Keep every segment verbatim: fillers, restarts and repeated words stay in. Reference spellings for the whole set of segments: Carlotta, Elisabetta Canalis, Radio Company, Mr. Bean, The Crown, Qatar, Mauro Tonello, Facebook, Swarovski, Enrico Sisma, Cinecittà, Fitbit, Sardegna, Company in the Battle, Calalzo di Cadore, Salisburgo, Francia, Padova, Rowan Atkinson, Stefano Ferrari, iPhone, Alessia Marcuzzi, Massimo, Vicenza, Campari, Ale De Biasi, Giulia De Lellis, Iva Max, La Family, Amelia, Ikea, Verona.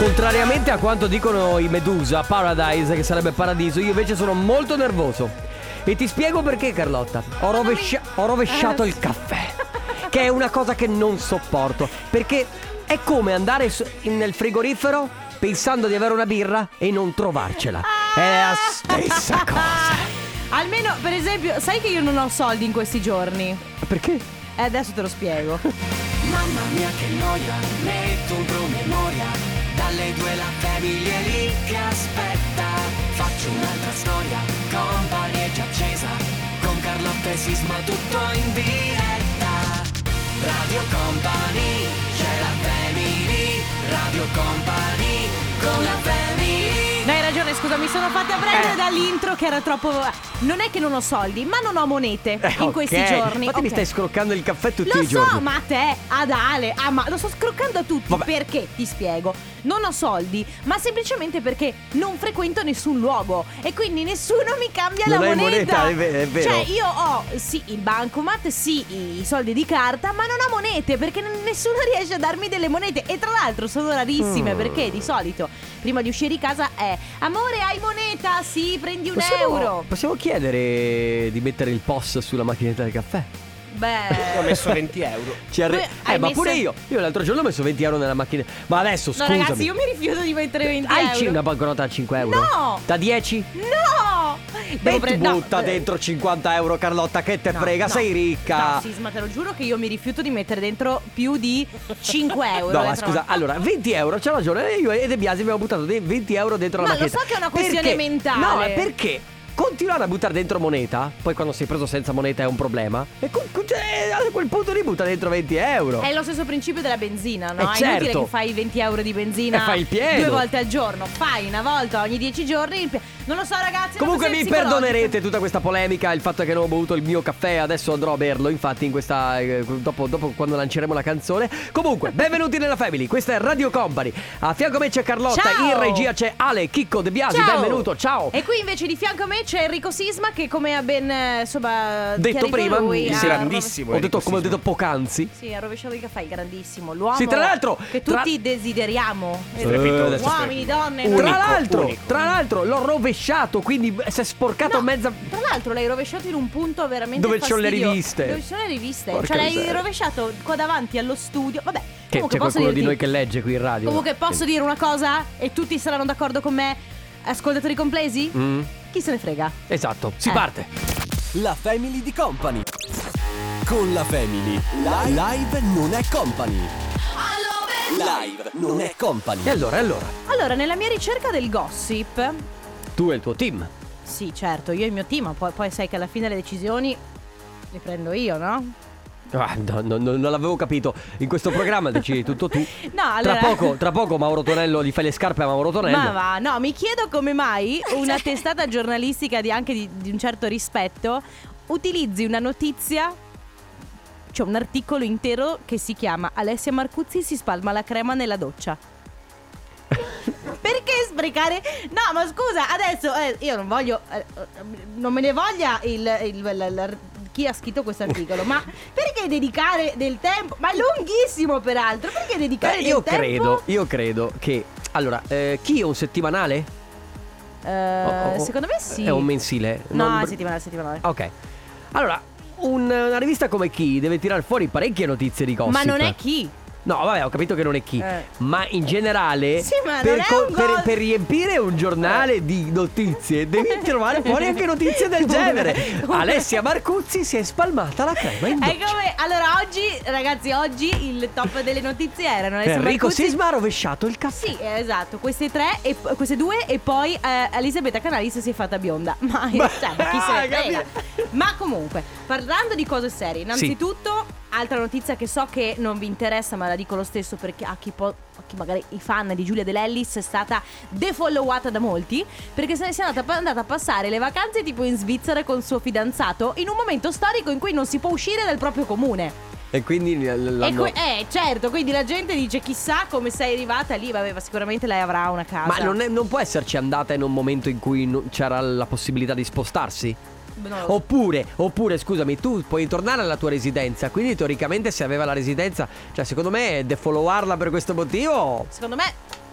Contrariamente a quanto dicono i Medusa, Paradise, che sarebbe paradiso, io invece sono molto nervoso. E ti spiego perché, Carlotta. Ho, rovesci- ho rovesciato il caffè, che è una cosa che non sopporto. Perché è come andare su- nel frigorifero pensando di avere una birra e non trovarcela. È la stessa cosa. Almeno, per esempio, sai che io non ho soldi in questi giorni. Perché? Eh, adesso te lo spiego. Mamma mia che noia, metto un promemoria. Dalle due la famiglia è lì che aspetta. Faccio un'altra storia, Company è già accesa. Con Carlotta e Sisma tutto in diretta. Radio Company, c'è la family. Radio Company, con la family. Hai ragione, scusa, mi sono fatta prendere eh. dall'intro che era troppo... Non è che non ho soldi, ma non ho monete eh, in questi okay. giorni. Infatti okay. mi stai scroccando il caffè tutti lo i so, giorni. Lo so, ma a te, ad Ale, a ma... lo sto scroccando a tutti. Vabbè. Perché, ti spiego, non ho soldi, ma semplicemente perché non frequento nessun luogo e quindi nessuno mi cambia non la moneta. moneta è vero, è vero. Cioè, io ho sì il bancomat, sì i soldi di carta, ma non ho monete perché nessuno riesce a darmi delle monete. E tra l'altro sono rarissime mm. perché di solito prima di uscire di casa è... Amore, hai moneta? Sì, prendi un possiamo, euro. Possiamo chiedere di mettere il P O S sulla macchinetta del caffè? Beh, ho messo venti euro. Ci arri- eh, ma pure io. Io l'altro giorno ho messo venti euro nella macchina. Ma adesso scusami. No, ragazzi, io mi rifiuto di mettere venti hai euro. Hai una banconota da cinque euro? No. Da dieci? No. Devo pre- butta no. dentro cinquanta euro, Carlotta, che te no, frega, no. sei ricca. No, Sisma, te lo giuro che io mi rifiuto di mettere dentro più di cinque euro. No, ma scusa, una... allora, venti euro, c'ha ragione. Io e De Biasi abbiamo buttato venti euro dentro ma la macchinetta. Ma lo so che è una questione perché? mentale. No, ma perché? Continuare a buttare dentro moneta, poi quando sei preso senza moneta è un problema. E a quel punto li butta dentro venti euro. È lo stesso principio della benzina, no? È certo. inutile che fai venti euro di benzina e fai il pieno. Due volte al giorno. Fai una volta ogni dieci giorni. Non lo so, ragazzi. Comunque mi perdonerete tutta questa polemica. Il fatto che non ho bevuto il mio caffè. Adesso andrò a berlo. Infatti in questa dopo, dopo quando lanceremo la canzone. Comunque benvenuti nella family. Questa è Radio Company. A fianco a me c'è Carlotta. Ciao. In regia c'è Ale Chicco De Biasi. Ciao. Benvenuto, ciao. E qui invece di fianco a me c'è Enrico Sisma, che come ha ben insomma detto prima lui, sì, grandissimo. Ho detto, come ho detto poc'anzi, sì, ha rovesciato il caffè, grandissimo. L'uomo sì, tra l'altro, che tra... tutti desideriamo eh, eh, uomini, donne unico, tra l'altro unico. Tra l'altro l'ho rovesciato, quindi si è sporcato no, mezza. Tra l'altro l'hai rovesciato in un punto veramente dove fastidio. Dove ci sono le riviste. Dove ci sono le riviste. Porca cioè miseria. L'hai rovesciato qua davanti allo studio. Vabbè, che comunque, c'è qualcuno dirti... di noi che legge qui in radio. Comunque posso dire una cosa e tutti saranno d'accordo con me, ascoltatori compresi? Mm. Chi se ne frega? Esatto, si eh. parte. La family di Company. Con la family live, live non è Company. Live non è Company. E allora, allora Allora, nella mia ricerca del gossip. Tu e il tuo team. Sì, certo, io e il mio team. Poi, poi sai che alla fine le decisioni le prendo io, no? Ah, no, no, no, non l'avevo capito. In questo programma decidi tutto tu. No, allora... tra, poco, tra poco Mauro Tonello gli fai le scarpe a Mauro Tonello. Ma va, no, mi chiedo come mai una testata giornalistica di anche di, di un certo rispetto utilizzi una notizia, cioè un articolo intero che si chiama Alessia Marcuzzi si spalma la crema nella doccia. Perché sprecare? No, ma scusa, adesso eh, io non voglio eh, non me ne voglia il... il, il chi ha scritto questo articolo, ma perché dedicare del tempo? Ma lunghissimo peraltro, perché dedicare Beh, io del credo, tempo? Io credo che, allora, eh, chi è un settimanale? Eh, oh, oh, secondo me sì. È un mensile? No, non... è settimanale, settimanale. Ok, allora, un, una rivista come Chi deve tirar fuori parecchie notizie di gossip. Ma non è Chi. No, vabbè, ho capito che non è Chi eh. ma in generale sì, ma per, co- per, per riempire un giornale eh. di notizie devi trovare fuori anche notizie del genere. Alessia Marcuzzi si è spalmata la crema in doccia. È come, allora oggi, ragazzi, oggi il top delle notizie erano Alessia Enrico Marcuzzi, Sisma ha rovesciato il caffè. Sì, esatto, queste tre, e, queste due. E poi eh, Elisabetta Canalis si è fatta bionda. Ma, ma cioè, ma chi ah, se ne frega. Ma comunque, parlando di cose serie, innanzitutto sì. Altra notizia che so che non vi interessa, ma la dico lo stesso perché a chi, po- a chi magari i fan di Giulia De Lellis è stata defollowata da molti, perché se ne sia andata, andata a passare le vacanze tipo in Svizzera con il suo fidanzato, in un momento storico in cui non si può uscire dal proprio comune. E quindi l'hanno... e que- Eh certo, quindi la gente dice chissà come sei arrivata lì. Vabbè, sicuramente lei avrà una casa. Ma non, è, non può esserci andata in un momento in cui no- c'era la possibilità di spostarsi? No. Oppure, oppure scusami, tu puoi tornare alla tua residenza. Quindi teoricamente se aveva la residenza, cioè secondo me defollowarla per questo motivo. Secondo me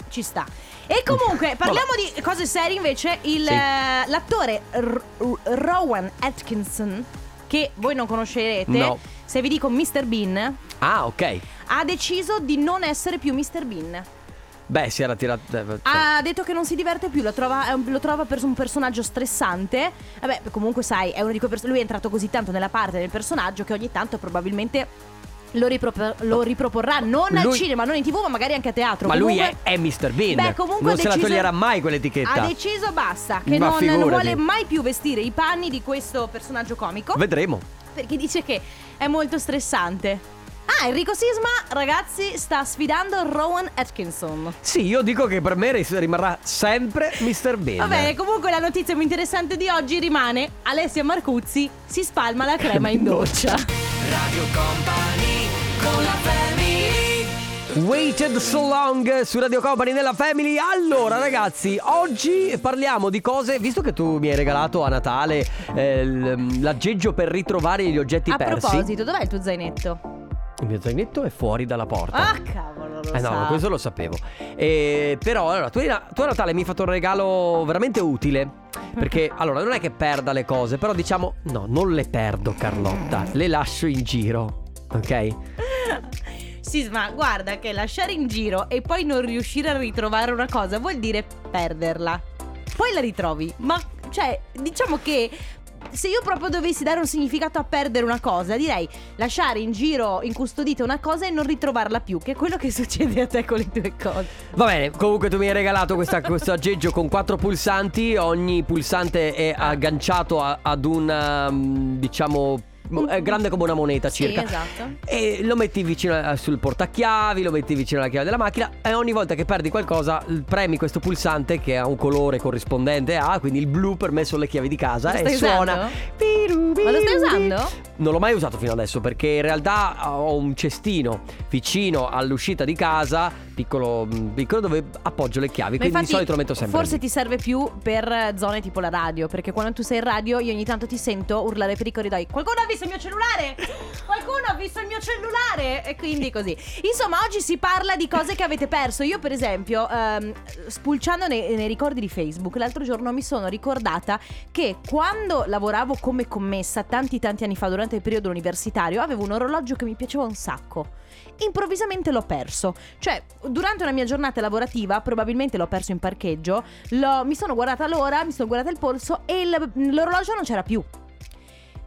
ci sta. E comunque parliamo Vabbè. di cose serie invece. Il, sì. L'attore R- R- Rowan Atkinson, che voi non conoscerete, no. Se vi dico mister Bean. Ah, ok. Ha deciso di non essere più mister Bean. Beh, si era tirato. Cioè. Ha detto che non si diverte più, lo trova, lo trova per un personaggio stressante. Vabbè, comunque, sai, è uno di quei pers- lui è entrato così tanto nella parte del personaggio che ogni tanto probabilmente lo, ripropor- lo riproporrà non lui... al cinema, non in tivù, ma magari anche a teatro. Ma comunque... lui è, è mister Bean. Beh, comunque non deciso... se la toglierà mai quell'etichetta. Ha deciso basta, che non, non vuole mai più vestire i panni di questo personaggio comico. Vedremo. Perché dice che è molto stressante. Ah, Enrico Sisma, ragazzi, sta sfidando Rowan Atkinson. Sì, io dico che per me rimarrà sempre mister Bean. Vabbè, comunque la notizia più interessante di oggi rimane: Alessia Marcuzzi si spalma la crema in doccia. Radio Company con la Family. Waited so long su Radio Company nella Family. Allora ragazzi, oggi parliamo di cose. Visto che tu mi hai regalato a Natale eh, l'aggeggio per ritrovare gli oggetti a persi. A proposito, dov'è il tuo zainetto? Il mio zainetto è fuori dalla porta. Ah, cavolo, lo Eh no, sa. questo lo sapevo. E però, allora, tu, tu a Natale mi hai fatto un regalo veramente utile. Perché, allora, non è che perda le cose, però diciamo, no, non le perdo, Carlotta. Le lascio in giro, ok? Sisma, guarda che lasciare in giro e poi non riuscire a ritrovare una cosa vuol dire perderla. Poi la ritrovi, ma, cioè, diciamo che... se io proprio dovessi dare un significato a perdere una cosa, direi lasciare in giro incustodita una cosa e non ritrovarla più, che è quello che succede a te con le tue cose. Va bene, comunque tu mi hai regalato questa, questo aggeggio con quattro pulsanti. Ogni pulsante è agganciato a, ad una, diciamo, è grande come una moneta circa. Sì, esatto. E lo metti vicino a, sul portachiavi, lo metti vicino alla chiave della macchina, e ogni volta che perdi qualcosa premi questo pulsante che ha un colore corrispondente a, quindi il blu per me sono le chiavi di casa, e usando? Suona. Ma lo stai usando? Non l'ho mai usato fino adesso, perché in realtà ho un cestino vicino all'uscita di casa, piccolo piccolo, dove appoggio le chiavi. Ma quindi di solito lo metto sempre. Forse ti serve più per zone tipo la radio, perché quando tu sei in radio io ogni tanto ti sento urlare per i corridoi: qualcuno ha visto il mio cellulare? Qualcuno ha visto il mio cellulare? E quindi così. Insomma, oggi si parla di cose che avete perso. Io per esempio ehm, spulciando nei, nei ricordi di Facebook, l'altro giorno mi sono ricordata che quando lavoravo come commessa tanti tanti anni fa, durante il periodo universitario, avevo un orologio che mi piaceva un sacco. Improvvisamente l'ho perso. Cioè, durante una mia giornata lavorativa, probabilmente l'ho perso in parcheggio, l'ho, mi sono guardata l'ora, mi sono guardata il polso e il, l'orologio non c'era più.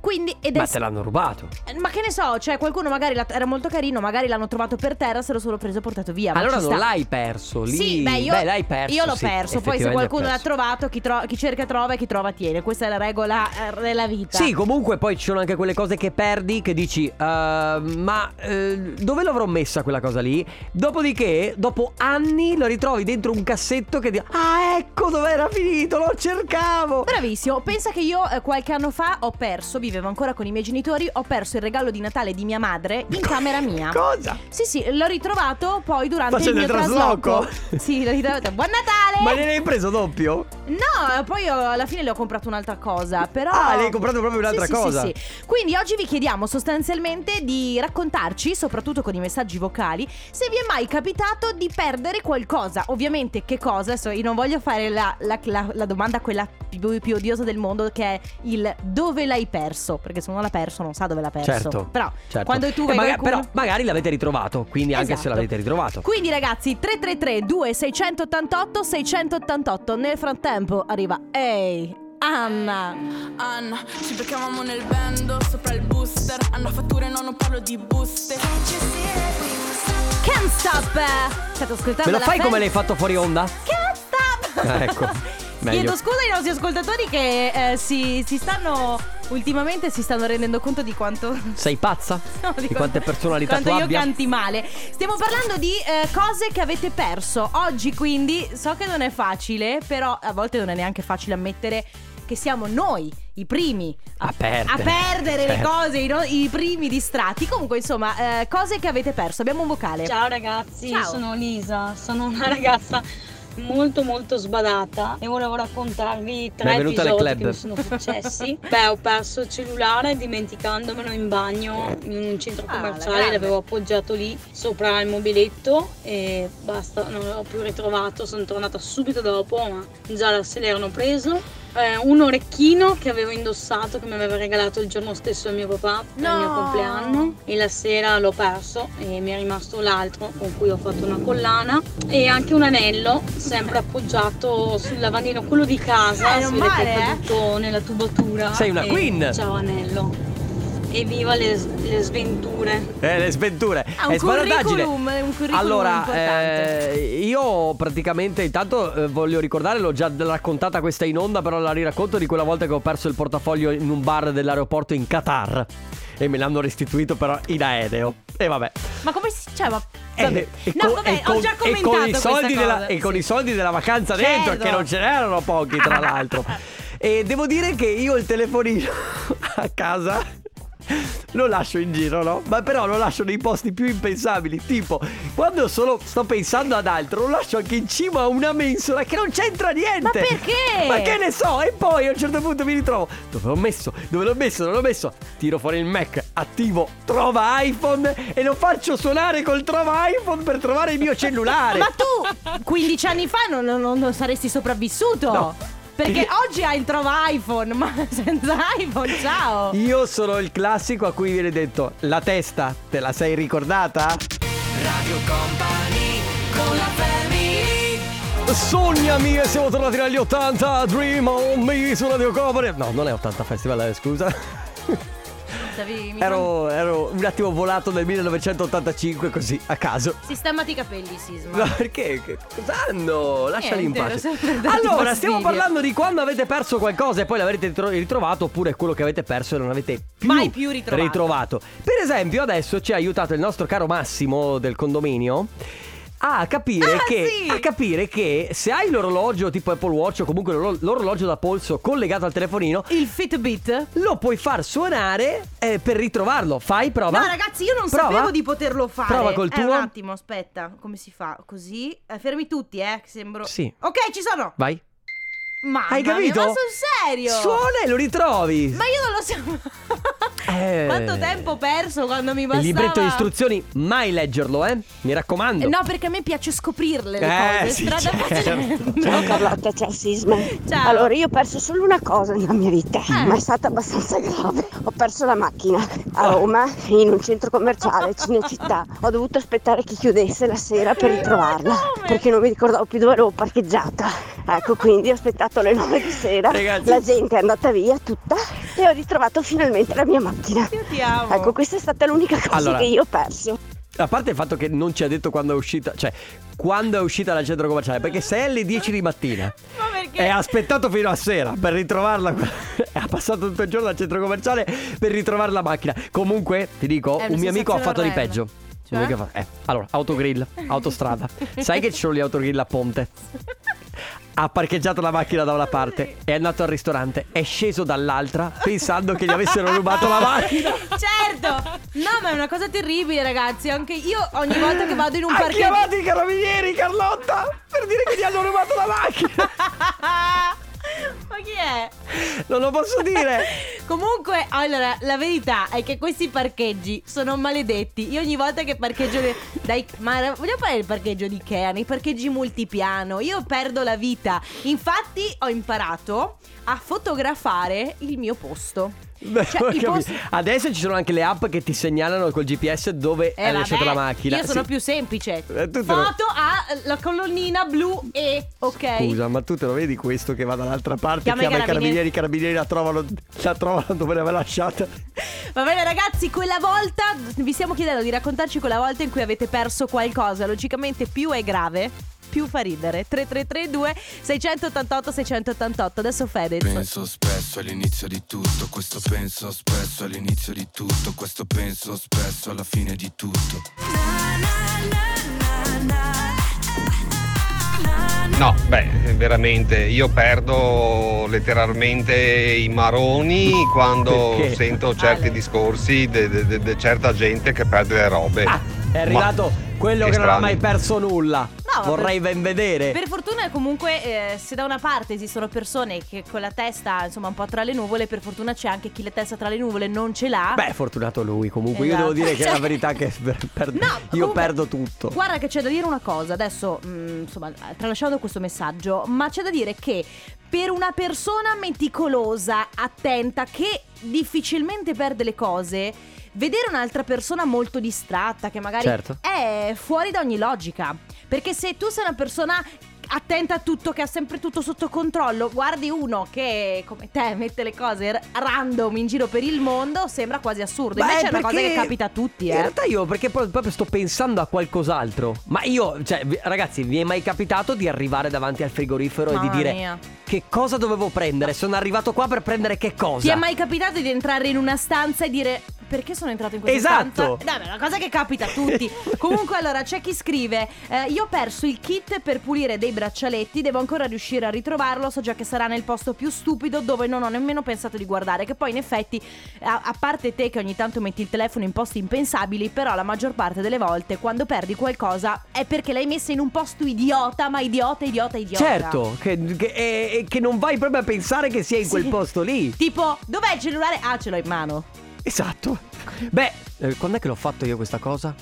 Quindi, ed ma è... te l'hanno rubato? Ma che ne so, cioè qualcuno magari la... era molto carino, magari l'hanno trovato per terra, se lo sono preso e portato via. Allora non sta. l'hai perso lì? Sì, beh, io, beh, l'hai perso, io l'ho sì, perso. Poi se qualcuno l'ha trovato, chi, tro... chi cerca trova e chi trova tiene. Questa è la regola della vita. Sì, comunque poi ci sono anche quelle cose che perdi, che dici uh, ma uh, dove l'avrò messa quella cosa lì? Dopodiché, dopo anni, lo ritrovi dentro un cassetto che dici: ah, ecco dov'era finito, lo cercavo. Bravissimo. Pensa che io eh, qualche anno fa ho perso, vivevo ancora con i miei genitori, ho perso il regalo di Natale di mia madre in camera mia. Cosa? Sì, sì, l'ho ritrovato poi durante Facendo il mio il trasloco. Sì, l'ho ritrovato. Buon Natale! Ma ne hai preso doppio? No, poi io, alla fine le ho comprato un'altra cosa, però... Ah, le hai comprato proprio un'altra sì, cosa? Sì, sì, sì. Quindi oggi vi chiediamo sostanzialmente di raccontarci, soprattutto con i messaggi vocali, se vi è mai capitato di perdere qualcosa. Ovviamente che cosa? Adesso io non voglio fare la, la, la, la domanda quella più, più odiosa del mondo, che è il dove l'hai perso. Perché se uno l'ha perso non sa dove l'ha perso. Certo. Però certo. Quando tu vai maga- qualcuno... Però magari l'avete ritrovato, quindi esatto. Anche se l'avete ritrovato. Quindi ragazzi, tre tre tre due sei otto otto sei otto otto. Nel frattempo arriva Ehi Anna. Anna, ci becchiamo nel vendo sopra il booster. Hanno fatture, no, non parlo di buste. Can't stop. State ascoltando. Me lo fai come l'hai fatto fuori onda? Can't stop. Ah, ecco. Meglio. Chiedo scusa ai nostri ascoltatori che eh, si, si stanno ultimamente si stanno rendendo conto di quanto sei pazza, no, di, di quanto, quante personalità tu abbia, quanto io canti male. Stiamo parlando di eh, cose che avete perso oggi, quindi so che non è facile, però a volte non è neanche facile ammettere che siamo noi i primi a, a perdere, a perdere per... le cose, i, no, i primi distratti. Comunque insomma, eh, cose che avete perso. Abbiamo un vocale. Ciao ragazzi. Ciao. Sono Lisa, sono una ragazza molto molto sbadata e volevo raccontarvi tre episodi che mi sono successi. Beh, ho perso il cellulare dimenticandomelo in bagno in un centro commerciale, ah, l'avevo appoggiato lì sopra il mobiletto e basta, non l'ho più ritrovato, sono tornata subito dopo ma già se l'erano preso. Eh, un orecchino che avevo indossato, che mi aveva regalato il giorno stesso mio papà per no. il mio compleanno, e la sera l'ho perso e mi è rimasto l'altro con cui ho fatto una collana, e anche un anello sempre appoggiato sul lavandino, quello di casa, eh, si vede male, che è caduto eh? nella tubatura. Sei una e... queen. Ciao anello. E viva le, le sventure. Eh, le sventure. È un, è curriculum, un curriculum allora, importante. Eh, io praticamente intanto eh, voglio ricordare, l'ho già raccontata questa in onda, però la riracconto, di quella volta che ho perso il portafoglio in un bar dell'aeroporto in Qatar e me l'hanno restituito però in aereo. E vabbè. Ma come si diceva? Eh, eh, no, vabbè, con, ho già commentato e con i soldi della, cosa, e con sì. i soldi della vacanza Cedo. dentro, che non ce n'erano pochi tra l'altro. E devo dire che io il telefonino a casa lo lascio in giro, no? Ma però lo lascio nei posti più impensabili, tipo quando solo sto pensando ad altro lo lascio anche in cima a una mensola che non c'entra niente. Ma perché? Ma che ne so? E poi a un certo punto mi ritrovo, dove l'ho messo? Dove l'ho messo? Non l'ho messo. Tiro fuori il Mac, attivo trova iPhone e lo faccio suonare col trova iPhone per trovare il mio cellulare. Ma tu quindici anni fa non, non, non saresti sopravvissuto. No, perché oggi hai il trova iPhone, ma senza iPhone, ciao. Io sono il classico a cui viene detto: la testa, te la sei ricordata? Radio Company con la family. Sognami, e siamo tornati agli ottanta. Dream on me su Radio Company. No, non è ottanta Festival, eh, scusa. Ero, ero un attimo volato nel millenovecentottantacinque, così a caso. Sistemati i capelli, Sisma. Ma no, perché? Che, cos'hanno? Lasciali Niente, in pace. Allora, stiamo parlando di quando avete perso qualcosa e poi l'avete ritrovato, oppure quello che avete perso e non avete più, mai più ritrovato. ritrovato. Per esempio, adesso ci ha aiutato il nostro caro Massimo del condominio a capire, ah, che, sì! a capire che se hai l'orologio tipo Apple Watch o comunque l'or- l'orologio da polso collegato al telefonino, il Fitbit, lo puoi far suonare eh, per ritrovarlo. Fai, prova. No ragazzi, io non prova. sapevo di poterlo fare. Prova col tuo. Eh, un attimo, aspetta. Come si fa? Così? Eh, fermi tutti, eh, che sembro. Sì. Ok, ci sono. Vai. Mamma Hai capito? Mia, ma sul serio? Suona e lo ritrovi. Ma io non lo so. Eh. Quanto tempo ho perso quando mi bastava. Il libretto di istruzioni, mai leggerlo, eh? Mi raccomando. No, perché a me piace scoprirle le eh, cose. Sì, strada certo. Ciao Carlotta, ciao Sisma. Ciao. Allora, io ho perso solo una cosa nella mia vita, eh. ma è stata abbastanza grave. Ho perso la macchina a Roma, in un centro commerciale, Cinecittà. Ho dovuto aspettare che chiudesse la sera per ritrovarla, perché non mi ricordavo più dove ero parcheggiata. Ecco, quindi ho aspettato alle nove di sera, ragazzi, la gente è andata via tutta e ho ritrovato finalmente la mia macchina. Io ti amo. Ecco, questa è stata l'unica cosa allora, che io ho perso. A parte il fatto che non ci ha detto quando è uscita, cioè quando è uscita dal centro commerciale, perché se è alle dieci di mattina e ha aspettato fino a sera per ritrovarla, ha passato tutto il giorno al centro commerciale per ritrovare la macchina. Comunque ti dico, un mio amico ha fatto di peggio. Cioè? Eh, allora, autogrill, autostrada. Sai che ci sono gli autogrill a Ponte? Ha parcheggiato la macchina da una parte, è andato al ristorante, è sceso dall'altra pensando che gli avessero rubato la macchina. Certo. No, ma è una cosa terribile, ragazzi. Anche io ogni volta che vado in un parcheggio ha chiamato i carabinieri, Carlotta, per dire che gli hanno rubato la macchina. Ma chi è? Non lo posso dire. Comunque, allora, la verità è che questi parcheggi sono maledetti. Io ogni volta che parcheggio le... Dai, ma vogliamo fare il parcheggio di Ikea, nei parcheggi multipiano, io perdo la vita. Infatti ho imparato a fotografare il mio posto. Beh, cioè, post... Adesso ci sono anche le app che ti segnalano col G P S dove eh, hai lasciato la macchina. Io sono sì. più semplice. eh, Foto lo... a la colonnina blu e ok. Scusa, ma tu te lo vedi questo che va dall'altra parte? Chiama, chiama i carabinieri, i carabinieri la trovano, la trovano dove l'aveva lasciata. Va bene ragazzi, quella volta vi stiamo chiedendo di raccontarci quella volta in cui avete perso qualcosa. Logicamente più è grave, più fa ridere. Tre tre tre due sei otto otto sei otto otto. Adesso Fede. Penso spesso all'inizio di tutto questo, penso spesso all'inizio di tutto questo, penso spesso alla fine di tutto. No, beh, veramente io perdo letteralmente i maroni quando Perché? sento certi Ale. discorsi di de, de, de, de certa gente che perde le robe. Ah, è arrivato Ma... Quello che, che non ha mai perso nulla. No, vorrei ben vedere. Per fortuna comunque eh, se da una parte esistono persone che con la testa insomma un po' tra le nuvole, per fortuna c'è anche chi la testa tra le nuvole non ce l'ha. Beh, fortunato lui comunque, esatto. Io devo dire che cioè... la verità è che per, per, no, io comunque, perdo tutto. Guarda che c'è da dire una cosa. Adesso mh, insomma tralasciando questo messaggio, ma c'è da dire che per una persona meticolosa, attenta, che difficilmente perde le cose, vedere un'altra persona molto distratta, che magari certo. è fuori da ogni logica. Perché se tu sei una persona attenta a tutto, che ha sempre tutto sotto controllo, guardi uno che come te mette le cose random in giro per il mondo, sembra quasi assurdo. Invece è una cosa che capita a tutti, eh. In realtà io perché proprio sto pensando a qualcos'altro. Ma io, cioè ragazzi, vi è mai capitato di arrivare davanti al frigorifero Mamma e di dire mia. Che cosa dovevo prendere? Sono arrivato qua per prendere che cosa? Ti è mai capitato di entrare in una stanza e dire perché sono entrato in questa esatto. stanza? Esatto. È una cosa che capita a tutti. Comunque allora c'è chi scrive eh, io ho perso il kit per pulire dei braccialetti, devo ancora riuscire a ritrovarlo. So già che sarà nel posto più stupido dove non ho nemmeno pensato di guardare. Che poi in effetti a, a parte te che ogni tanto metti il telefono in posti impensabili, però la maggior parte delle volte quando perdi qualcosa è perché l'hai messa in un posto idiota. Ma idiota, idiota, idiota. Certo. Che, che, eh, che non vai proprio a pensare che sia in sì. quel posto lì. Tipo dov'è il cellulare? Ah, ce l'ho in mano. Esatto. Beh, eh, quando è che l'ho fatto io questa cosa?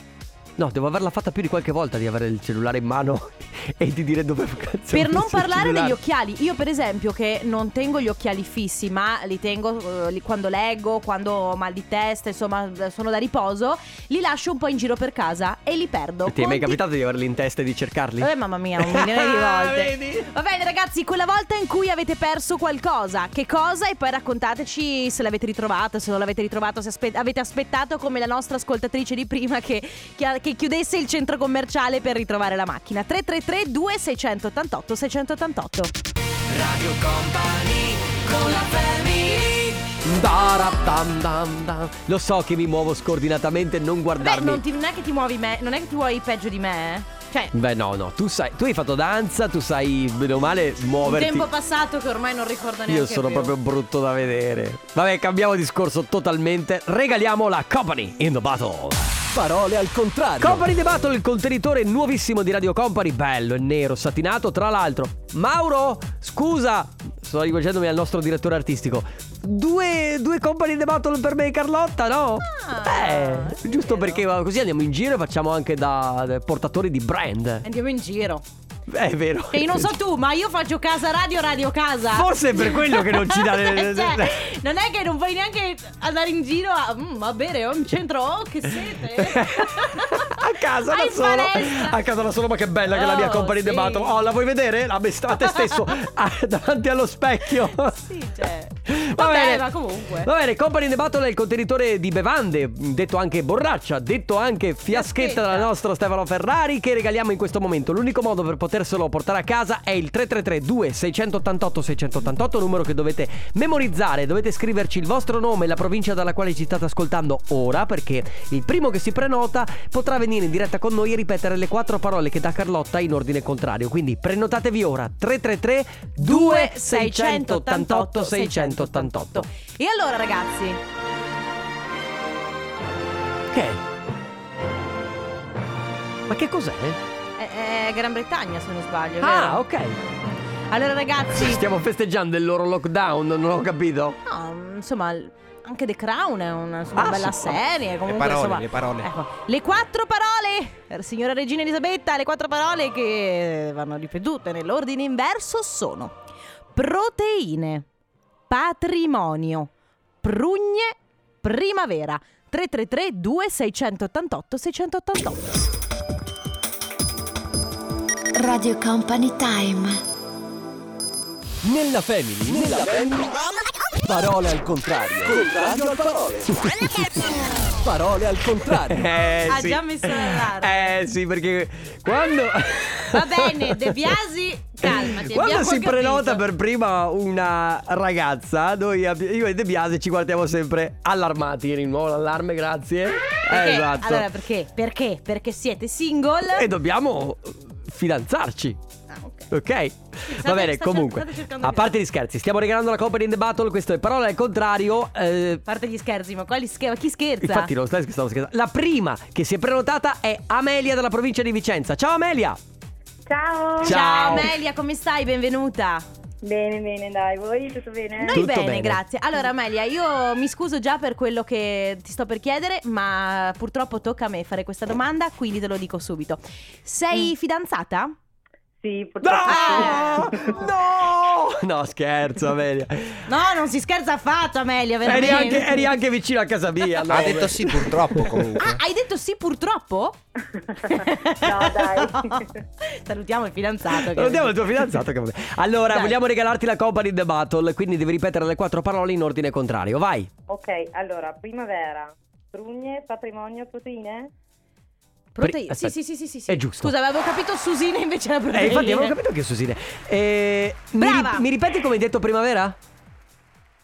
No, devo averla fatta più di qualche volta, di avere il cellulare in mano e di dire dove cazzo. Per non parlare degli occhiali. Io per esempio che non tengo gli occhiali fissi, ma li tengo eh, quando leggo, quando ho mal di testa, insomma sono da riposo, li lascio un po' in giro per casa e li perdo. E ti è mai capitato di averli in testa e di cercarli? Eh, mamma mia, un milione di volte. Va bene ragazzi, quella volta in cui avete perso qualcosa, che cosa? E poi raccontateci se l'avete ritrovata, se non l'avete ritrovata, se aspe- avete aspettato come la nostra ascoltatrice di prima che, che, che chiudesse il centro commerciale per ritrovare la macchina. Tre tre tre due sei otto otto sei otto otto. Radio Company con la Family. Lo so che mi muovo scordinatamente, non guardarmi. Beh, non, ti, non è che ti muovi me, non è che ti vuoi peggio di me, eh? Cioè, beh no no, tu sai, tu hai fatto danza, tu sai bene o male muoverti. Il tempo passato che ormai non ricordo neanche. Io sono più. Proprio brutto da vedere. Vabbè, cambiamo discorso totalmente. Regaliamo la Company in the Battle. Parole al contrario. Company in the Battle, il contenitore nuovissimo di Radio Company. Bello, è nero, satinato. Tra l'altro Mauro, scusa, sto rivolgendomi al nostro direttore artistico. Due, due Company in the Battle per me e Carlotta, no? Ah, eh, giusto vero. Perché così andiamo in giro e facciamo anche da portatori di brand. Andiamo in giro. È vero. E io non so tu, ma io faccio casa radio, radio casa. Forse è per quello che non ci dà le... cioè, non è che non vuoi neanche andare in giro a, mm, a bere un centro, oh che sete. A casa da solo palestra. A casa da solo, ma che bella oh, che è la mia Company in the Battle. Oh, la vuoi vedere? La bestia a te stesso ah, davanti allo specchio. Sì, cioè va, va bene, bene, ma comunque va bene. Company in the Battle è il contenitore di bevande, detto anche borraccia, detto anche fiaschetta, fiaschetta dal nostro Stefano Ferrari, che regaliamo in questo momento. L'unico modo per poter solo portare a casa è il tre tre tre due sei otto otto sei otto otto, numero che dovete memorizzare. Dovete scriverci il vostro nome e la provincia dalla quale ci state ascoltando ora, perché il primo che si prenota potrà venire in diretta con noi e ripetere le quattro parole che dà Carlotta in ordine contrario. Quindi prenotatevi ora, tre tre tre due sei otto otto sei otto otto. E allora ragazzi, che? Ma che cos'è? È Gran Bretagna se non sbaglio, vero? Ah, ok. Allora ragazzi, stiamo festeggiando il loro lockdown, non ho capito. No, insomma, anche The Crown è una, insomma, ah, bella sì. serie comunque, le parole, insomma, le parole ecco, le quattro parole, signora regina Elisabetta. Le quattro parole che vanno ripetute nell'ordine inverso sono proteine, patrimonio, prugne, primavera. Tre tre tre due sei otto otto sei otto otto. Radio Company Time. Nella Family, nella, nella Family. Parole al contrario. Contrario al parole. Parole al contrario. Eh, ha sì. già messo l'allarme. Eh sì, perché quando va bene, De Biasi, calmati. Quando si capito. Prenota per prima una ragazza, noi, io e De Biasi ci guardiamo sempre allarmati. Rinnovo l'allarme, grazie. Perché, esatto. Allora perché? Perché? Perché siete single e dobbiamo fidanzarci. Ah, ok. Ok? Va bene, comunque, a parte gli scherzi, stiamo regalando la Company in the Battle. Questo è Parole al Contrario. eh... A parte gli scherzi, ma quali scher- chi scherza? Infatti non stai scherzando, scherzando. La prima che si è prenotata è Amelia dalla provincia di Vicenza. Ciao Amelia. Ciao. Ciao, Ciao Amelia, come stai? Benvenuta. Bene, bene, dai, voi tutto bene? Noi tutto bene, bene, grazie. Allora Amelia, io mi scuso già per quello che ti sto per chiedere, ma purtroppo tocca a me fare questa domanda, quindi te lo dico subito. Sei mm. fidanzata? Sì, purtroppo. No! No! No, scherzo Amelia. No, non si scherza affatto Amelia, veramente. Eri anche, eri anche vicino a casa mia. Ha detto sì purtroppo comunque. Ah, hai detto sì purtroppo? No, dai. Salutiamo il fidanzato. Salutiamo il tuo fidanzato. Allora, dai, vogliamo regalarti la Company in the Battle, quindi devi ripetere le quattro parole in ordine contrario, vai. Ok, allora, primavera, prugne, patrimonio, proteine. Prote... Sì, sì, sì, sì, sì, sì. È giusto. Scusa, avevo capito Susina invece la proteina. Eh, infatti avevo capito che è Susina. Eh, Brava. Mi, ri- mi ripeti come hai detto primavera?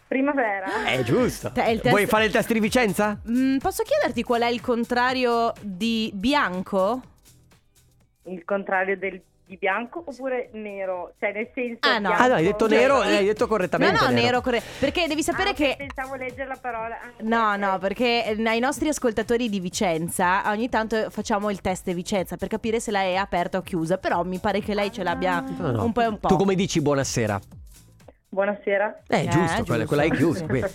Primavera. È giusto. Te- test... Vuoi fare il test di Vicenza? Mm, posso chiederti qual è il contrario di bianco? Il contrario del di bianco oppure nero? Cioè nel senso ah no, bianco, ah, no hai detto nero, cioè... hai detto correttamente. No no, nero, nero corretto. Perché devi sapere ah, che pensavo leggere la parola. Ah, no eh. no, perché ai nostri ascoltatori di Vicenza ogni tanto facciamo il test di Vicenza per capire se la è aperta o chiusa. Però mi pare che lei ce l'abbia no, no. un po' e un po'. Tu come dici buonasera? Buonasera. Eh, eh giusto, giusto, quella, quella è chiusa qui. Beh,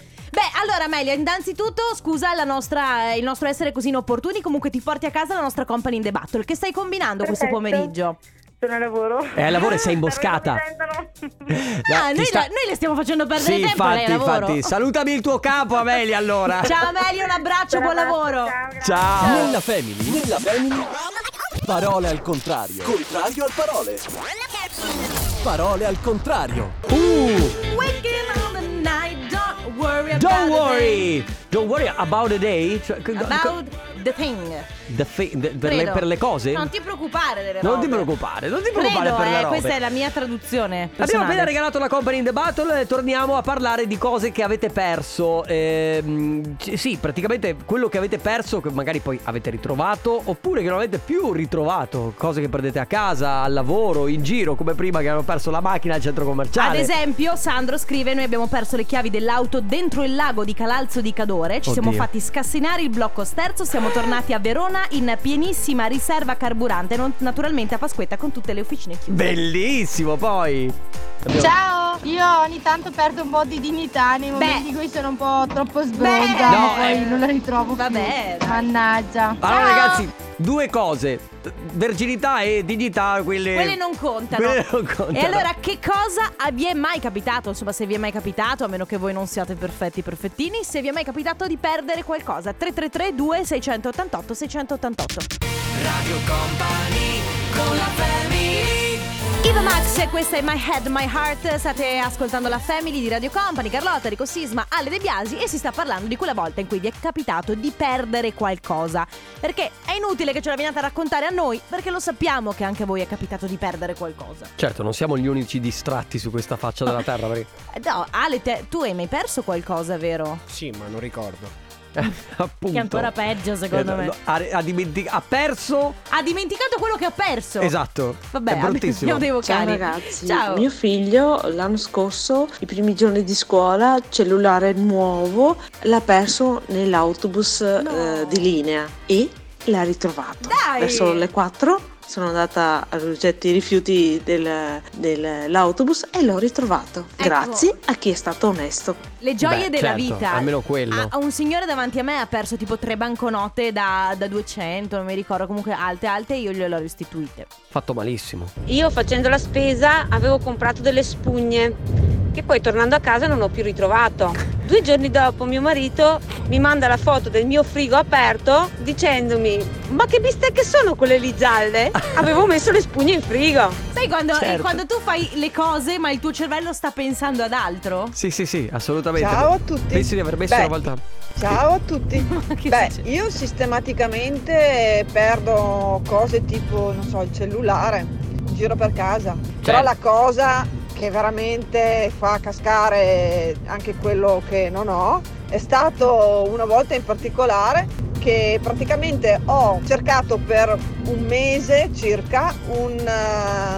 allora Amelia, innanzitutto scusa la nostra, il nostro essere così inopportuni. Comunque ti porti a casa la nostra Company in the Battle. Che stai combinando Perfetto. questo pomeriggio? Sono al lavoro. È eh, al lavoro e sei imboscata. Ah, noi, sta... la, noi le stiamo facendo perdere sì, tempo. Infatti, lei al lavoro. Infatti. Salutami il tuo capo, Amelia. Allora. Ciao, Amelia, un abbraccio, ciao, buon lavoro. Ciao, ciao. Nella Family, nella Family. Parole al contrario. Contrario al parole. Parole al contrario. Uh. Don't worry, don't worry about the day. Cioè, about the thing. The fi- the, per, le, per le cose? Non ti preoccupare delle non robe. Non ti preoccupare, non ti preoccupare Credo, per eh, le robe. Questa è la mia traduzione personale. Abbiamo appena regalato la Company in the Battle. Torniamo a parlare di cose che avete perso. eh, Sì, praticamente quello che avete perso, che magari poi avete ritrovato, oppure che non avete più ritrovato. Cose che perdete a casa, al lavoro, in giro. Come prima che avevano perso la macchina al centro commerciale. Ad esempio Sandro scrive: noi abbiamo perso le chiavi dell'auto dentro il lago di Calalzo di Cadore. Ci Oddio. siamo fatti scassinare il blocco sterzo. Siamo tornati a Verona in pienissima riserva carburante, non, naturalmente a Pasquetta con tutte le officine chiuse. Bellissimo poi. Abbiamo... Ciao, io ogni tanto perdo un po' di dignità nei momenti in cui sono un po' troppo sbronza. No, poi eh... non la ritrovo. Vabbè, più. Mannaggia. Allora Ciao. ragazzi, due cose: verginità e dignità, quelle, quelle non contano. Quelle non contano. E allora, che cosa vi è mai capitato? Insomma, se vi è mai capitato, a meno che voi non siate perfetti, perfettini, se vi è mai capitato di perdere qualcosa. tre tre tre due sei otto otto sei otto otto. Radio Company con la Family. Iva Max, questa è My Head, My Heart. State ascoltando la Family di Radio Company. Carlotta, Enrico Sisma, Ale De Biasi. E si sta parlando di quella volta in cui vi è capitato di perdere qualcosa. Perché è inutile che ce la veniate a raccontare a noi, perché lo sappiamo che anche a voi è capitato di perdere qualcosa. Certo, non siamo gli unici distratti su questa faccia della terra perché... No, Ale, te, tu hai mai perso qualcosa, vero? Sì, ma non ricordo. Appunto. Che è ancora peggio secondo eh, me. Ha, ha, dimenti- ha perso Ha dimenticato quello che ha perso. Esatto. Vabbè, è bruttissimo. Devo Ciao cari. ragazzi. Ciao. Mio figlio l'anno scorso, i primi giorni di scuola, cellulare nuovo, l'ha perso nell'autobus no. eh, di linea e l'ha ritrovato. Dai. Verso le quattro sono andata a rigettare i rifiuti del, dell'autobus e l'ho ritrovato. Ecco. Grazie a chi è stato onesto. Le gioie Beh, della certo, vita. Almeno quello. A, un signore davanti a me ha perso tipo tre banconote da, da duecento, non mi ricordo, comunque alte alte, e io gliele ho restituite. Fatto malissimo. Io facendo la spesa avevo comprato delle spugne che poi tornando a casa non ho più ritrovato. Due giorni dopo mio marito mi manda la foto del mio frigo aperto dicendomi: ma che bistecche sono quelle lì gialle? Avevo messo le spugne in frigo. Sai quando, certo. quando tu fai le cose ma il tuo cervello sta pensando ad altro? Sì sì sì, assolutamente. Ciao a tutti. Pensi di aver messo Beh. una volta. Ciao a tutti. Beh, succede? Io sistematicamente perdo cose tipo, non so, il cellulare, giro per casa. Certo. Però la cosa che veramente fa cascare anche quello che non ho è stato una volta in particolare che che praticamente ho cercato per un mese circa un, uh,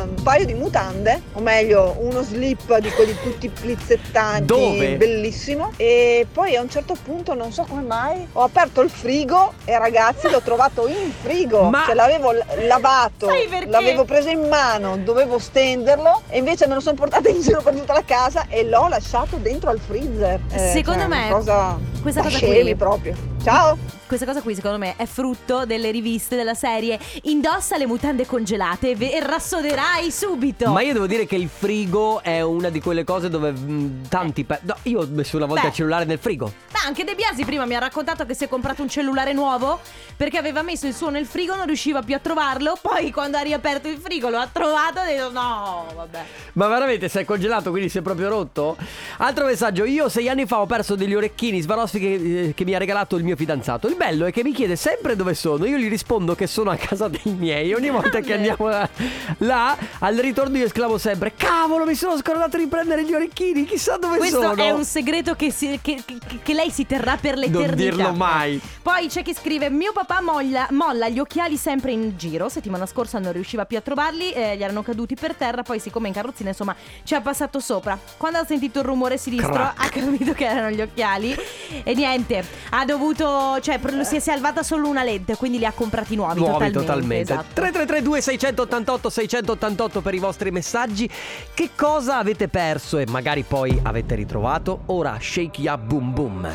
un paio di mutande, o meglio uno slip di quelli tutti plizzettati. Dove? Bellissimo. E poi a un certo punto, non so come mai, ho aperto il frigo e ragazzi l'ho trovato in frigo. Ma... cioè l'avevo lavato, l'avevo preso in mano, dovevo stenderlo e invece me lo sono portato in giro per tutta la casa e l'ho lasciato dentro al freezer. Eh, Secondo cioè, me cosa... questa cosa qui proprio. Ciao. Questa cosa qui secondo me è frutto delle riviste della serie "Indossa le mutande congelate e rassoderai subito". Ma io devo dire che il frigo è una di quelle cose dove mh, tanti pe- no, io ho messo una volta Beh. il cellulare nel frigo. Ma anche De Biasi prima mi ha raccontato che si è comprato un cellulare nuovo perché aveva messo il suo nel frigo, non riusciva più a trovarlo. Poi quando ha riaperto il frigo lo ha trovato e ha detto no vabbè. Ma veramente si è congelato, quindi si è proprio rotto? Altro messaggio: io sei anni fa ho perso degli orecchini Swarovski che, eh, che mi ha regalato il mio fidanzato. Il bello è che mi chiede sempre dove sono, io gli rispondo che sono a casa dei miei. Ogni volta che andiamo là, là al ritorno io esclamo sempre: cavolo, mi sono scordato di prendere gli orecchini, chissà dove Questo sono. Questo è un segreto che, si, che, che, che lei si terrà per l'eternità. Non dirlo mai. Poi c'è chi scrive: mio papà molla, molla gli occhiali sempre in giro, settimana scorsa non riusciva più a trovarli, eh, gli erano caduti per terra, poi siccome in carrozzina insomma ci ha passato sopra, quando ha sentito il rumore sinistro Crac. ha capito che erano gli occhiali e niente, ha dovuto, cioè si è salvata solo una lente, quindi li ha comprati nuovi, nuovi totalmente, totalmente. Esatto. tre tre tre due sei otto otto sei otto otto per i vostri messaggi. Che cosa avete perso e magari poi avete ritrovato? Ora Shake Ya Boom Boom.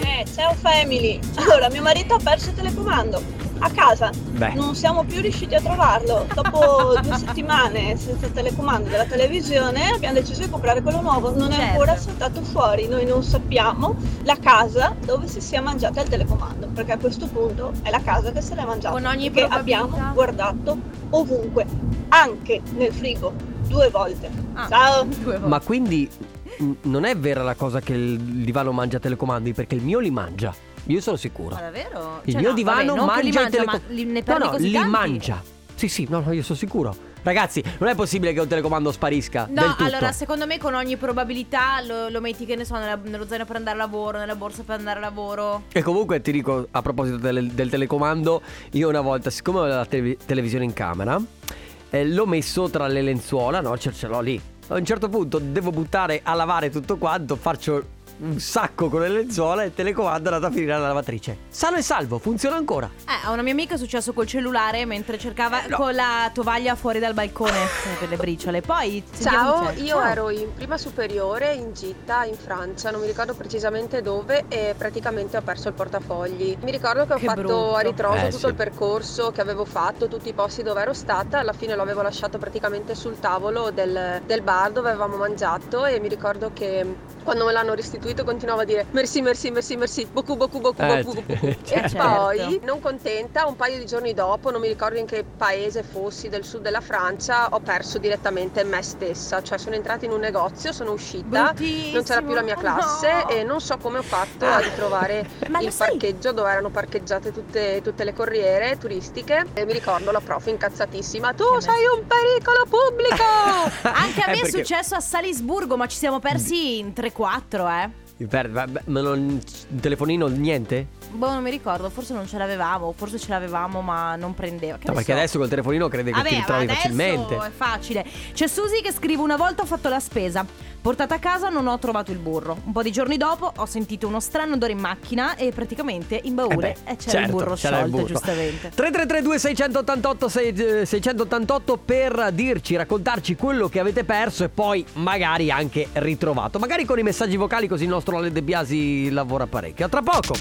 eh, Ciao family. Allora, mio marito ha perso il telecomando a casa. Beh. Non siamo più riusciti a trovarlo. Dopo due settimane senza telecomando della televisione abbiamo deciso di comprare quello nuovo. Non certo. è ancora saltato fuori. Noi non sappiamo la casa dove si sia mangiata il telecomando, perché a questo punto è la casa che se l'è mangiata. Con ogni Perché abbiamo guardato ovunque, anche nel frigo, due volte. Ah, Ciao! Due volte. Ma quindi non è vera la cosa che il divano mangia telecomandi, perché il mio li mangia. Io sono sicuro. Ma davvero? Il cioè, mio no, divano vabbè, mangia, li mangia il telecomando. Ma li, ne no, no, li mangia. Sì, sì, no, no, io sono sicuro. Ragazzi, non è possibile che un telecomando sparisca. No, del tutto. Allora, secondo me con ogni probabilità lo, lo metti, che ne so, nella, nello zaino per andare a lavoro, nella borsa per andare a lavoro. E comunque ti dico, a proposito del, del telecomando, io una volta, siccome avevo la te- televisione in camera, eh, l'ho messo tra le lenzuola, no, ce, ce l'ho lì. A un certo punto devo buttare a lavare tutto quanto, faccio un sacco con le lenzuola e il telecomando è andato a finire alla lavatrice. Sano e salvo, funziona ancora. Eh, a una mia amica è successo col cellulare mentre cercava eh, no. con la tovaglia fuori dal balcone per le briciole. Poi Ciao, io Ciao. ero in prima superiore in gita in Francia, non mi ricordo precisamente dove, e praticamente ho perso il portafogli. Mi ricordo che ho che fatto brutto. a ritroso eh, tutto sì. il percorso che avevo fatto, tutti i posti dove ero stata. Alla fine lo avevo lasciato praticamente sul tavolo del, del bar dove avevamo mangiato, e mi ricordo che quando me l'hanno restituito continuavo a dire merci, merci, merci, merci, beaucoup, beaucoup, beaucoup, eh, beaucoup, beaucoup. Certo. E poi, non contenta, un paio di giorni dopo, non mi ricordo in che paese fossi del sud della Francia, ho perso direttamente me stessa. Cioè sono entrata in un negozio, sono uscita, Bruttissimo. non c'era più la mia classe no. e non so come ho fatto a ritrovare il parcheggio dove erano parcheggiate tutte, tutte le corriere turistiche, e mi ricordo la prof incazzatissima: tu che sei un pericolo pubblico! Anche a me eh, perché... è successo a Salisburgo, ma ci siamo persi in tre quattro eh ma non telefonino niente? Boh, non mi ricordo, forse non ce l'avevamo, forse ce l'avevamo ma non prendeva. Che no, perché so? adesso col telefonino crede che Vabbè, ti ritrovi facilmente. È facile. C'è Susi che scrive: una volta ho fatto la spesa, portata a casa non ho trovato il burro. Un po' di giorni dopo ho sentito uno strano odore in macchina e praticamente in baule eh beh, e c'era certo, il burro c'era sciolto, il burro. giustamente. tre tre tre due sei otto otto sei otto otto per dirci, raccontarci quello che avete perso e poi magari anche ritrovato. Magari con i messaggi vocali, così il nostro Ale De Biasi lavora parecchio. A tra poco.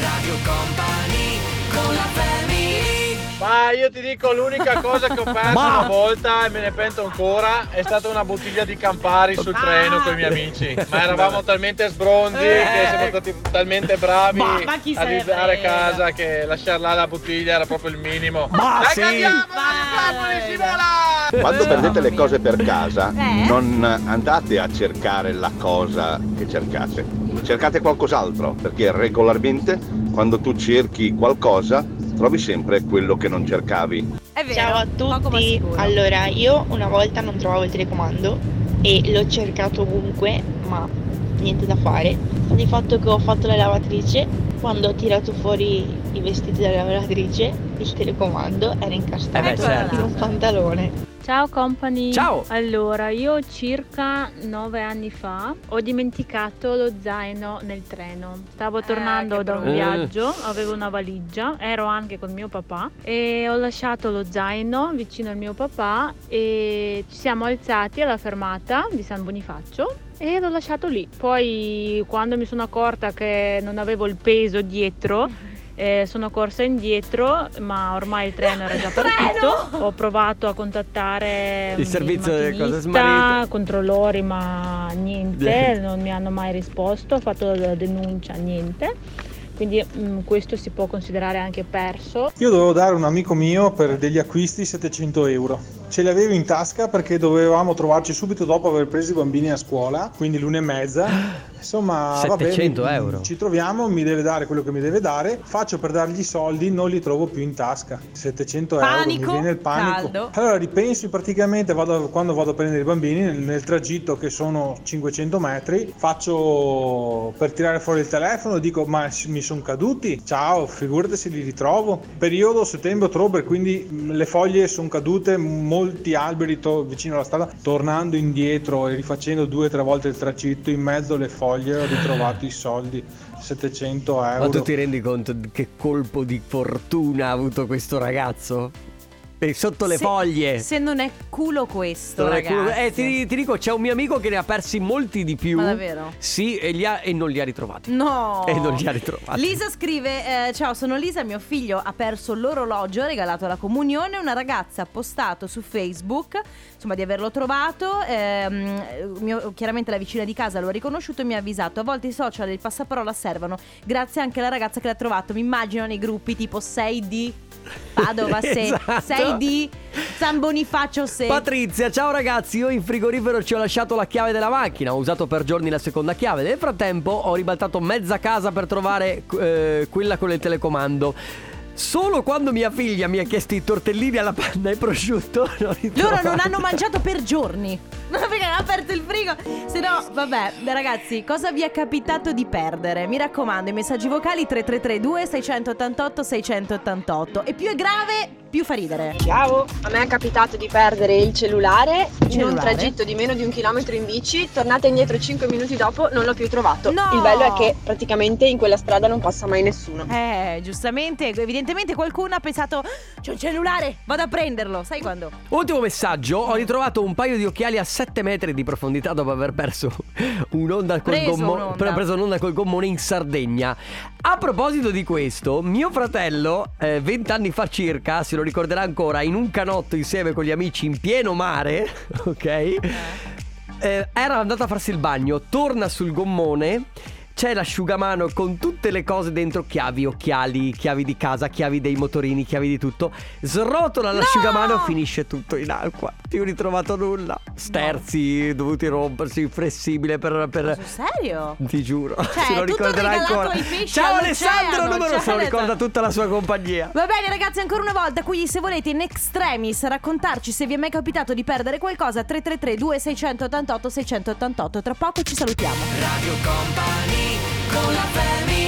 Radio Company con la Family. Ma io ti dico, l'unica cosa che ho perso Ma... una volta e me ne pento ancora è stata una bottiglia di Campari sul ah. treno con i miei amici. Ma eravamo talmente sbronzi eh. che siamo stati talmente bravi Ma... Ma a arrivare a casa che lasciar là la bottiglia era proprio il minimo. Ma Dai, sì. Andiamo, si vola! Quando perdete le cose per casa, eh. non andate a cercare la cosa che cercate. Cercate qualcos'altro, perché regolarmente quando tu cerchi qualcosa trovi sempre quello che non cercavi. È vero. Ciao a tutti. Allora, io una volta non trovavo il telecomando e l'ho cercato ovunque, ma niente da fare, di fatto che ho fatto la lavatrice, quando ho tirato fuori i vestiti dalla lavatrice il telecomando era incastrato eh in un pantalone. Ciao Company. Ciao. Allora, io circa nove anni fa ho dimenticato lo zaino nel treno. Stavo tornando eh, da un viaggio, avevo una valigia, ero anche con mio papà e ho lasciato lo zaino vicino al mio papà e ci siamo alzati alla fermata di San Bonifacio e l'ho lasciato lì. Poi quando mi sono accorta che non avevo il peso dietro, Eh, sono corsa indietro, ma ormai il treno era già partito. Ho provato a contattare il servizio delle cose smarrite, controllori, ma niente, non mi hanno mai risposto. Ho fatto la denuncia, niente. Quindi mh, questo si può considerare anche perso. Io dovevo dare un amico mio per degli acquisti settecento euro. Ce li avevo in tasca perché dovevamo trovarci subito dopo aver preso i bambini a scuola, quindi l'una e mezza. Insomma, settecento vabbè, euro. Ci troviamo, mi deve dare quello che mi deve dare, faccio per dargli i soldi, non li trovo più in tasca. settecento panico, euro, mi viene il panico. Caldo. Allora ripenso praticamente, vado, quando vado a prendere i bambini, nel, nel tragitto che sono cinquecento metri, faccio per tirare fuori il telefono, dico ma mi sono caduti, ciao, figurate se li ritrovo. Periodo settembre-ottobre, quindi le foglie sono cadute, molti alberi to- vicino alla strada, tornando indietro e rifacendo due o tre volte il tragitto in mezzo alle foglie ho ritrovato i soldi, settecento euro. Ma tu ti rendi conto che colpo di fortuna ha avuto questo ragazzo? E sotto le se, foglie. Se non è culo questo, ragazzi. Culo. Eh, ti, ti dico, c'è un mio amico che ne ha persi molti di più. Ma davvero? Sì, e, li ha, e non li ha ritrovati. No. E non li ha ritrovati. Lisa scrive, eh, ciao, sono Lisa, mio figlio ha perso l'orologio regalato alla comunione. Una ragazza ha postato su Facebook, insomma, di averlo trovato. Eh, mio, chiaramente la vicina di casa lo ha riconosciuto e mi ha avvisato. A volte i social e il passaparola servono. Grazie anche alla ragazza che l'ha trovato. Mi immagino nei gruppi tipo sei D. Padova sei, esatto. sei di San Bonifacio sei. Patrizia, ciao ragazzi, io in frigorifero ci ho lasciato la chiave della macchina, ho usato per giorni la seconda chiave, nel frattempo ho ribaltato mezza casa per trovare eh, quella con il telecomando. Solo quando mia figlia mi ha chiesto i tortellini alla panna e prosciutto non loro non hanno mangiato per giorni, non hanno aperto il frigo. Se no, vabbè, ragazzi, cosa vi è capitato di perdere? Mi raccomando, i messaggi vocali tre tre tre due sei otto otto sei otto otto. E più è grave, più fa ridere. Ciao, a me è capitato di perdere il cellulare, cellulare. In un tragitto di meno di un chilometro in bici. Tornata indietro cinque minuti dopo, non l'ho più trovato. No. Il bello è che praticamente in quella strada non passa mai nessuno. Eh, giustamente, evidentemente qualcuno ha pensato c'è un cellulare, vado a prenderlo, sai quando? Ultimo messaggio, ho ritrovato un paio di occhiali a sette metri di profondità dopo aver perso un'onda col preso gommo- un'onda. Pre- preso un'onda col gommone in Sardegna. A proposito di questo, mio fratello eh, vent'anni fa circa, se lo ricorderà ancora, in un canotto insieme con gli amici in pieno mare, ok? okay. Eh, era andato a farsi il bagno, torna sul gommone, c'è l'asciugamano con tutte le cose dentro, chiavi, occhiali, chiavi di casa, chiavi dei motorini, chiavi di tutto. Srotola l'asciugamano, no! Finisce tutto in acqua. Non ho ritrovato nulla. Sterzi, no. Dovuti rompersi, flessibile per... per... Serio? Ti giuro. Cioè, se lo ricorderai ancora. Ciao Alessandro, numero uno, se lo ricorda tutta la sua compagnia. Va bene ragazzi, ancora una volta, quindi se volete in extremis raccontarci se vi è mai capitato di perdere qualcosa, tre tre tre due sei otto otto sei otto otto. Tra poco ci salutiamo. Radio Company con la Family.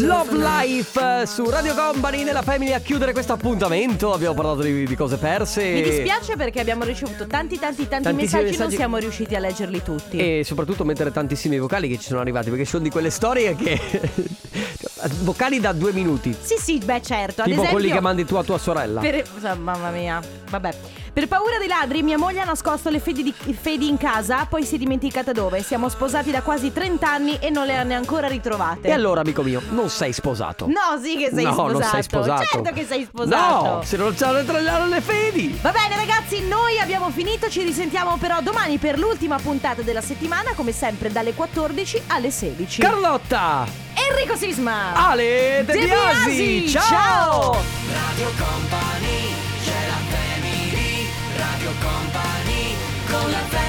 Love Life su Radio Company nella Family a chiudere questo appuntamento. Abbiamo parlato di, di cose perse. Mi dispiace perché abbiamo ricevuto tanti tanti tanti messaggi, messaggi non siamo riusciti a leggerli tutti. E soprattutto mettere tantissimi vocali che ci sono arrivati, perché sono di quelle storie che... vocali da due minuti. Sì sì, beh certo. Ad tipo esempio, quelli che mandi tu a tua sorella per... Mamma mia, vabbè. Per paura dei ladri mia moglie ha nascosto le fedi, di, fedi in casa, poi si è dimenticata dove. Siamo sposati da quasi trenta anni e non le hanno ancora ritrovate. E allora amico mio, non sei sposato. No, sì che sei no, sposato. No, non sei sposato. Certo che sei sposato. No, se non c'hanno le, le fedi. Va bene ragazzi, noi abbiamo finito. Ci risentiamo però domani per l'ultima puntata della settimana, come sempre dalle quattordici alle sedici. Carlotta, Enrico Sisma, Ale De Biasi. Ciao, ciao. Radio Company, c'è la Radio Company con la